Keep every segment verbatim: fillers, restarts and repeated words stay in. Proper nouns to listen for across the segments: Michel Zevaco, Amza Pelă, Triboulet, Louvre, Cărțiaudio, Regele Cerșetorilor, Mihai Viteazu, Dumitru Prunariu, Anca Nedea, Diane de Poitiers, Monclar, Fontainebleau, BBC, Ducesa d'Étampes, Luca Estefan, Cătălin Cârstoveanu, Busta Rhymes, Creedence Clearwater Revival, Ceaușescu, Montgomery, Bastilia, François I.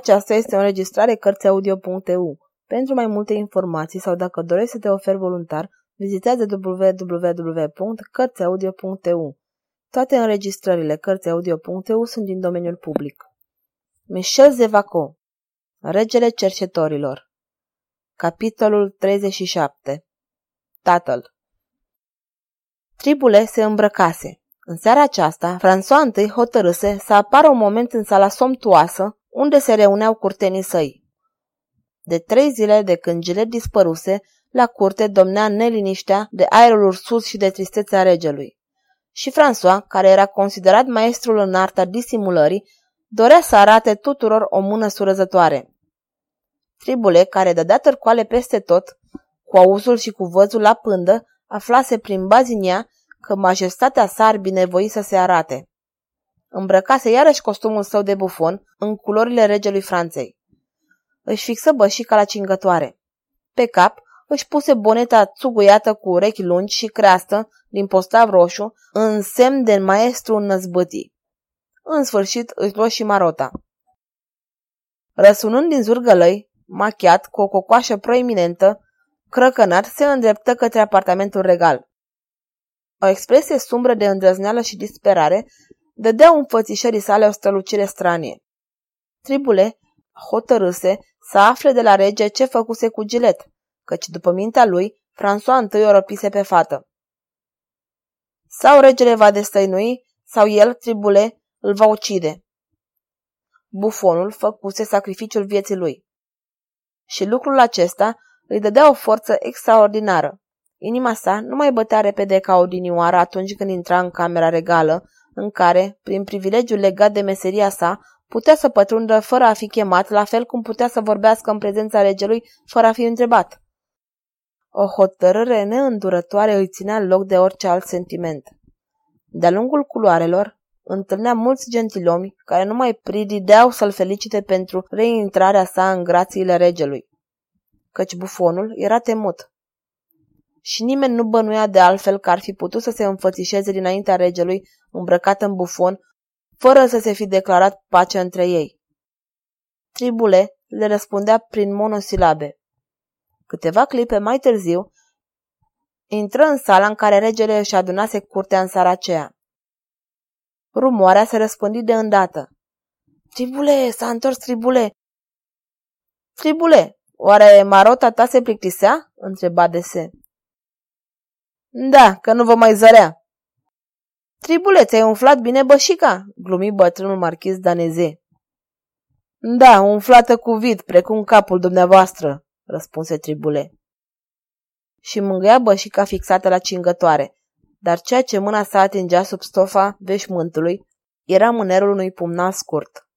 Aceasta este o înregistrare Cărțiaudio punct e u. Pentru mai multe informații sau dacă dorești să te oferi voluntar, vizitează w w w punct cărțiaudio punct e u. Toate înregistrările Cărțiaudio punct e u sunt din domeniul public. Michel Zevaco, Regele Cerșetorilor. Capitolul treizeci și șapte. Tatăl. Triboulet se îmbrăcase. În seara aceasta, François I hotărâse să apară un moment în sala somptuoasă unde se reuneau curtenii săi. De trei zile de când Gilet dispăruse, la curte domnea neliniștea de aerul ursuz și de tristețea regelui. Și François, care era considerat maestrul în arta disimulării, dorea să arate tuturor o mână surăzătoare. Triboulet, care dădea târcoale peste tot, cu auzul și cu văzul la pândă, aflase prin bazinia că majestatea sa ar binevoi să se arate. Îmbrăcase iarăși costumul său de bufon în culorile regelui Franței. Își fixă bășica la cingătoare. Pe cap își puse boneta țuguiată cu urechi lungi și creastă din postav roșu, în semn de maestru în năzbâtii. În sfârșit își luă și marota. Răsunând din zurgălăi, machiat, cu o cocoașă proeminentă, crăcănat, se îndreptă către apartamentul regal. O expresie sumbră de îndrăzneală și disperare dădea înfățișării sale o strălucire stranie. Triboulet hotărâse să afle de la rege ce făcuse cu Gilet, căci după mintea lui, François I o răpise pe fată. Sau regele va destăinui, sau el, Triboulet, îl va ucide. Bufonul făcuse sacrificiul vieții lui. Și lucrul acesta îi dădea o forță extraordinară. Inima sa nu mai bătea repede ca odinioară atunci când intra în camera regală, în care, prin privilegiul legat de meseria sa, putea să pătrundă fără a fi chemat, la fel cum putea să vorbească în prezența regelui fără a fi întrebat. O hotărâre neîndurătoare îi ținea loc de orice alt sentiment. De-a lungul culoarelor, întâlnea mulți gentilomi care nu mai pridideau să-l felicite pentru reintrarea sa în grațiile regelui, căci bufonul era temut. Și nimeni nu bănuia de altfel că ar fi putut să se înfățișeze dinaintea regelui îmbrăcat în bufon, fără să se fi declarat pace între ei. Triboulet le răspundea prin monosilabe. Câteva clipe mai târziu, intră în sala în care regele își adunase curtea în seara aceea. Rumoarea se răspândi de îndată. Triboulet, s-a întors Triboulet! Triboulet, oare marota ta se plictisea? Întreba de se. Da, că nu vă mai zărea. Triboulet, ți-ai umflat bine bășica? Glumi bătrânul marchiz daneze. Da, umflată cu vid, precum capul dumneavoastră, răspunse Triboulet. Și mângâia bășica fixată la cingătoare, dar ceea ce mâna sa atingea sub stofa veșmântului era mânerul unui pumnal scurt.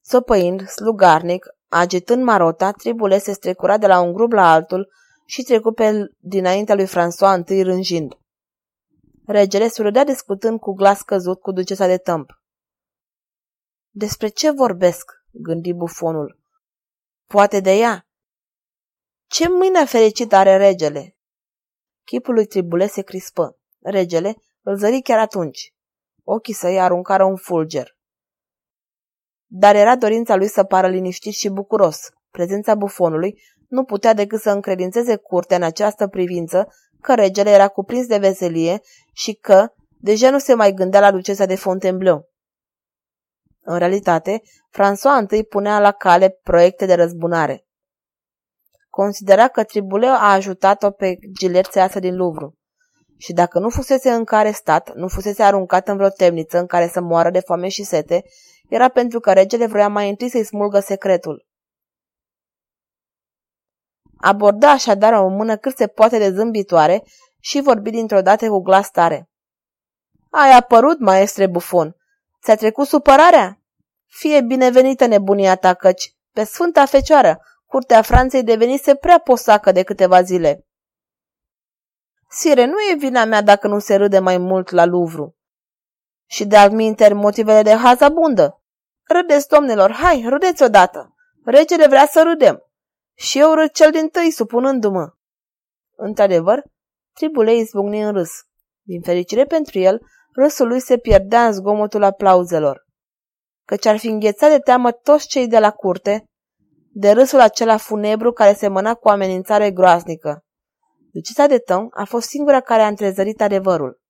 Săpăind, slugarnic, agitând marota, Triboulet se strecura de la un grup la altul și trecu pe dinaintea lui François I rânjind. Regele surâdea discutând cu glas căzut cu ducesa d'Étampes. Despre ce vorbesc? Gândi bufonul. Poate de ea. Ce mâine fericită are regele! Chipul lui Triboulet se crispă. Regele îl zări chiar atunci. Ochii săi aruncară un fulger. Dar era dorința lui să pară liniștit și bucuros. Prezența bufonului nu putea decât să încredințeze curtea în această privință că regele era cuprins de veselie și că deja nu se mai gândea la ducesa de Fontainebleau. În realitate, François I punea la cale proiecte de răzbunare. Considera că Triboulet a ajutat-o pe Gilet să iasă din Louvre și dacă nu fusese încă arestat, nu fusese aruncat în vreo temniță în care să moară de foame și sete, era pentru că regele vroia mai întâi să-i smulgă secretul. Aborda așadar o mână cât se poate de zâmbitoare și vorbi dintr-o dată cu glas tare. Ai apărut, maestre bufon! Ți-a trecut supărarea? Fie binevenită nebunia ta, căci, pe Sfânta Fecioară, curtea Franței devenise prea posacă de câteva zile. Sire, nu e vina mea dacă nu se râde mai mult la Louvre. Și de altminteri motivele de haz abundă. Râdeți, domnilor, hai, râdeți odată! Regele vrea să râdem! Și eu râd cel dintâi, supunându-mă. Într-adevăr, Triboulet izbucni în râs. Din fericire pentru el, râsul lui se pierdea în zgomotul aplauzelor. căci ar fi înghețat de teamă toți cei de la curte, de râsul acela funebru care semăna cu o amenințare groaznică. Ducesa d'Étampes a fost singura care a întrezărit adevărul.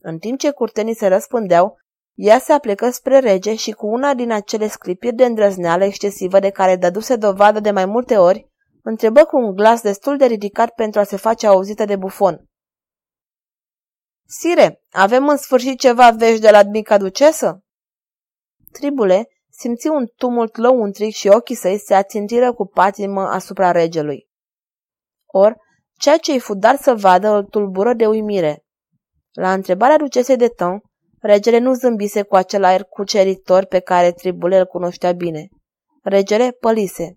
În timp ce curtenii se răspândeau, ea se aplecă spre rege și cu una din acele sclipiri de îndrăzneală excesivă de care dăduse dovadă de mai multe ori, întrebă cu un glas destul de ridicat pentru a se face auzită de bufon. Sire, avem în sfârșit ceva vești de la mica ducesă? Triboulet simți un tumult lăuntric și ochii săi se ațintiră cu patimă asupra regelui. Or, ceea ce-i fu dar să vadă îl tulbură de uimire. La întrebarea ducesei d'Étampes, regele nu zâmbise cu acel aer cuceritor pe care Triboulet îl cunoștea bine. Regele pălise.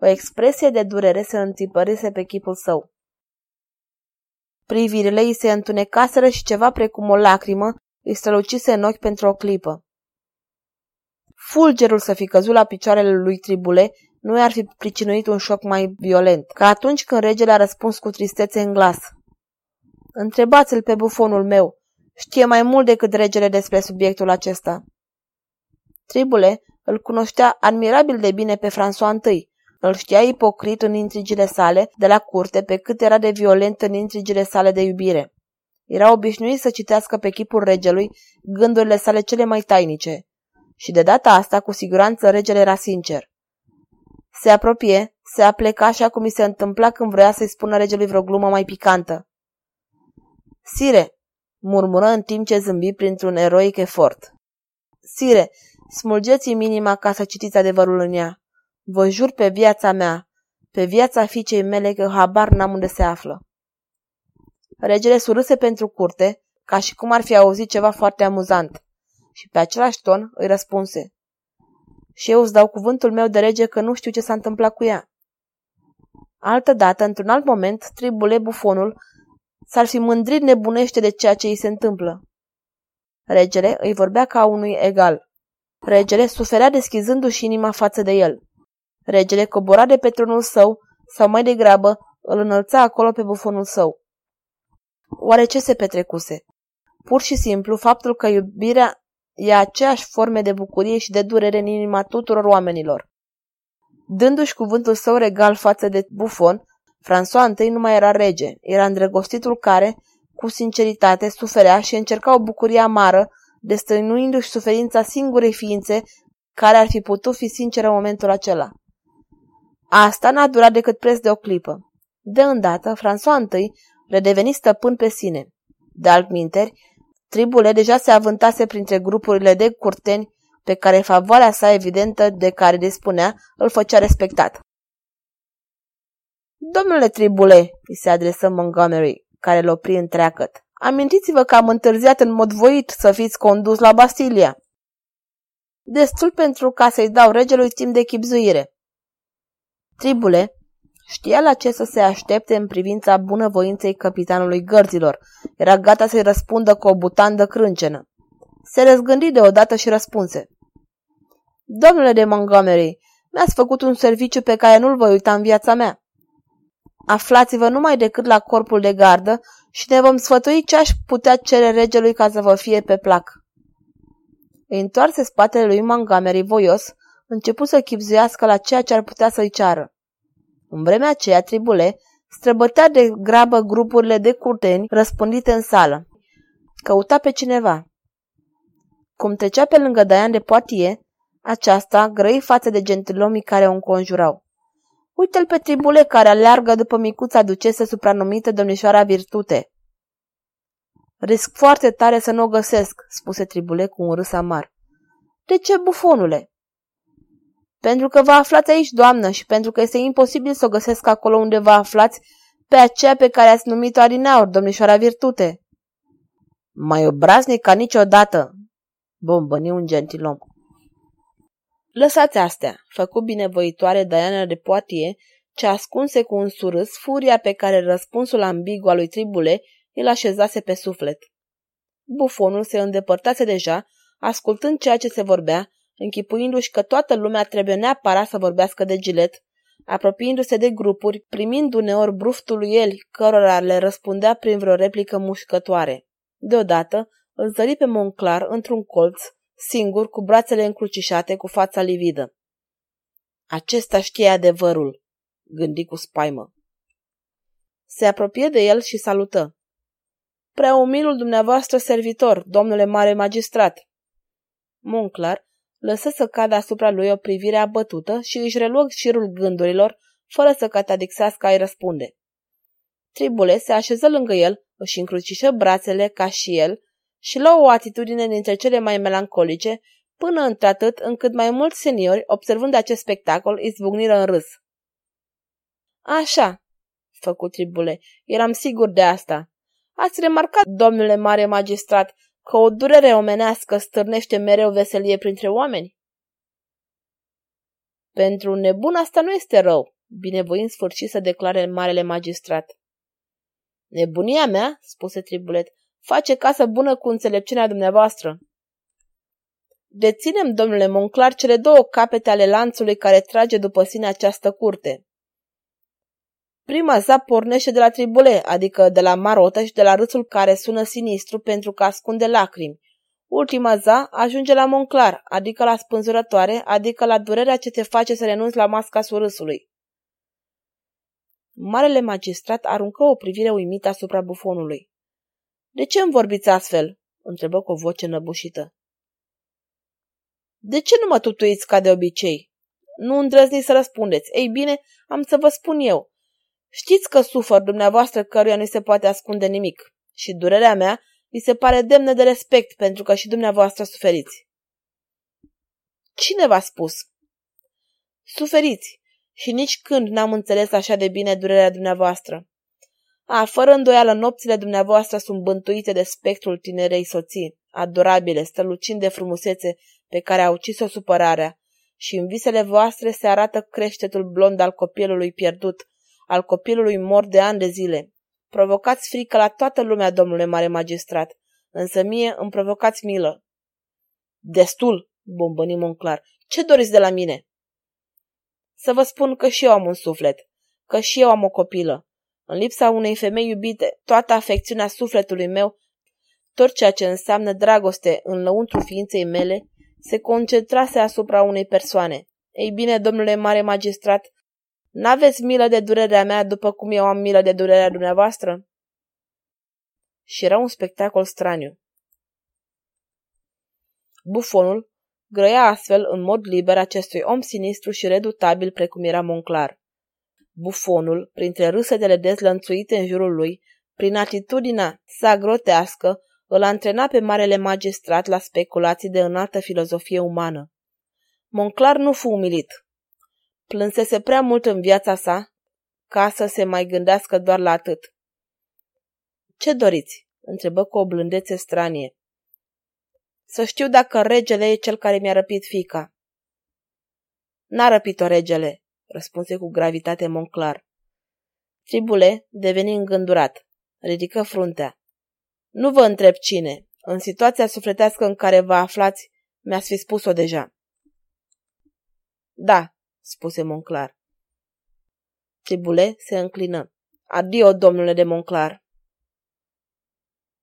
O expresie de durere se întipărise pe chipul său. Privirile îi se întunecaseră și ceva precum o lacrimă îi strălucise în ochi pentru o clipă. Fulgerul să fi căzut la picioarele lui Triboulet nu i-ar fi pricinuit un șoc mai violent, ca atunci când regele a răspuns cu tristețe în glas. Întrebați-l pe bufonul meu. Știe mai mult decât regele despre subiectul acesta. Triboulet îl cunoștea admirabil de bine pe François întâi. Îl știa ipocrit în intrigile sale de la curte pe cât era de violent în intrigile sale de iubire. Era obișnuit să citească pe chipul regelui gândurile sale cele mai tainice. Și de data asta, cu siguranță, regele era sincer. Se apropie, se apleca așa cum i se întâmpla când vrea să-i spună regelui vreo glumă mai picantă. Sire, murmură în timp ce zâmbi printr-un eroic efort. Sire, smulgeți-mi inima ca să citiți adevărul în ea. Vă jur pe viața mea, pe viața fiicei mele că habar n-am unde se află. Regele surâse pentru curte, ca și cum ar fi auzit ceva foarte amuzant, și pe același ton îi răspunse. Și eu îți dau cuvântul meu de rege că nu știu ce s-a întâmplat cu ea. Altădată, într-un alt moment, Triboulet bufonul s-ar fi mândrit nebunește de ceea ce îi se întâmplă. Regele îi vorbea ca unui egal. Regele suferea deschizându-și inima față de el. Regele cobora de pe tronul său, sau mai degrabă îl înălța acolo pe bufonul său. Oare ce se petrecuse? Pur și simplu faptul că iubirea e aceeași forme de bucurie și de durere în inima tuturor oamenilor. Dându-și cuvântul său regal față de bufon, François întâi nu mai era rege, era îndrăgostitul care, cu sinceritate, suferea și încerca o bucurie amară, destăinuindu-și suferința singurei ființe care ar fi putut fi sinceră în momentul acela. Asta n-a durat decât preț de o clipă. De îndată, François întâi redeveni stăpân pe sine. De altminteri, Triboulet deja se avântase printre grupurile de curteni pe care favoarea sa evidentă de care dispunea îl făcea respectat. Domnule Triboulet, îi se adresă Montgomery, care l-o opri întreagăt. Amintiți-vă că am întârziat în mod voit să fiți condus la Bastilia. Destul pentru ca să-i dau regelui timp de chibzuire. Triboulet știa la ce să se aștepte în privința bunăvoinței căpitanului gărzilor. Era gata să-i răspundă cu o butandă crâncenă. Se răzgândi deodată și răspunse. Domnule de Montgomery, mi-ați făcut un serviciu pe care nu-l voi uita în viața mea. Aflați-vă numai decât la corpul de gardă și ne vom sfătui ce aș putea cere regelui ca să vă fie pe plac. Îi întoarse spatele lui Montgomery voios, început să chibzuiască la ceea ce ar putea să-i ceară. În vremea aceea, Triboulet străbătea de grabă grupurile de curteni răspândite în sală. Căuta pe cineva. Cum trecea pe lângă Diane de Poitiers, aceasta grăi față de gentilomii care o înconjurau. Uite-l pe Triboulet care aleargă după micuța ducesă supranumită domnișoara Virtute. Risc foarte tare să nu o găsesc, spuse Triboulet cu un râs amar. De ce, bufonule? Pentru că vă aflați aici, doamnă, și pentru că este imposibil să o găsesc acolo unde vă aflați pe aceea pe care ați numit-o adineauri, domnișoara Virtute. Mai obraznic ca niciodată, bombăni un gentilom. Lăsați astea, făcu binevoitoare Diane de Poitiers, ce ascunse cu un surâs furia pe care răspunsul ambigu al lui Triboulet îl așezase pe suflet. Bufonul se îndepărtase deja, ascultând ceea ce se vorbea, închipuindu-și că toată lumea trebuie neapărat să vorbească de gilet, apropiindu-se de grupuri, primind uneori bruftuluieli cărora le răspundea prin vreo replică mușcătoare. Deodată îl zări pe Monclar într-un colț, singur, cu brațele încrucișate, cu fața lividă. Acesta știe adevărul, gândi cu spaimă. Se apropie de el și salută. Prea umilul dumneavoastră servitor, domnule mare magistrat. Monclar lăsă să cadă asupra lui o privire abătută și își reluă șirul gândurilor, fără să catadixească a-i răspunde. Triboulet se așeză lângă el, își încrucișă brațele ca și el și lua o atitudine dintre cele mai melancolice, până într-atât încât mai mulți seniori, observând acest spectacol, izbucniră în râs. Așa, făcu Triboulet, eram sigur de asta. Ați remarcat, domnule mare magistrat, că o durere omenească stârnește mereu veselie printre oameni? Pentru un nebun asta nu este rău, binevoind în sfârșit să declare marele magistrat. Nebunia mea, spuse Triboulet, face casă bună cu înțelepciunea dumneavoastră. Deținem, domnule Monclar, cele două capete ale lanțului care trage după sine această curte. Prima sa pornește de la Triboulet, adică de la marotă și de la râsul care sună sinistru pentru că ascunde lacrimi. Ultima za ajunge la Monclar, adică la spânzurătoare, adică la durerea ce te face să renunți la masca surâsului. Marele magistrat aruncă o privire uimită asupra bufonului. De ce îmi vorbiți astfel?" întrebă cu o voce năbușită. De ce nu mă tutuiți ca de obicei? Nu îndrăzniți să răspundeți. Ei bine, am să vă spun eu. Știți că sufăr dumneavoastră căruia nu se poate ascunde nimic și durerea mea îi se pare demnă de respect pentru că și dumneavoastră suferiți. Cine v-a spus? Suferiți și nici când n-am înțeles așa de bine durerea dumneavoastră. A, fără îndoială, nopțile dumneavoastră sunt bântuite de spectrul tinerei soții, adorabile, strălucind de frumusețe pe care a ucis-o supărarea și în visele voastre se arată creștetul blond al copilului pierdut, al copilului mort de ani de zile. Provocați frică la toată lumea, domnule mare magistrat, însă mie îmi provocați milă. Destul, bombăni Monclar, ce doriți de la mine? Să vă spun că și eu am un suflet, că și eu am o copilă. În lipsa unei femei iubite, toată afecțiunea sufletului meu, tot ceea ce înseamnă dragoste înăuntru ființei mele, se concentrase asupra unei persoane. Ei bine, domnule mare magistrat, n-aveți milă de durerea mea după cum eu am milă de durerea dumneavoastră? Și era un spectacol straniu. Bufonul grăia astfel în mod liber acestui om sinistru și redutabil precum era Monclar. Bufonul, printre râsetele dezlănțuite în jurul lui, prin atitudinea sa grotească, îl antrena pe marele magistrat la speculații de înaltă filozofie umană. Monclar nu fu umilit. Plânsese prea mult în viața sa ca să se mai gândească doar la atât. Ce doriți?" întrebă cu o blândețe stranie. Să știu dacă regele e cel care mi-a răpit fiica." N-a răpit-o regele," răspunse cu gravitate Monclar. Triboulet deveni îngândurat, ridică fruntea. Nu vă întreb cine, în situația sufletească în care vă aflați, mi-ați fi spus-o deja." Da," spuse Monclar. Triboulet se înclină. Adio, domnule de Monclar.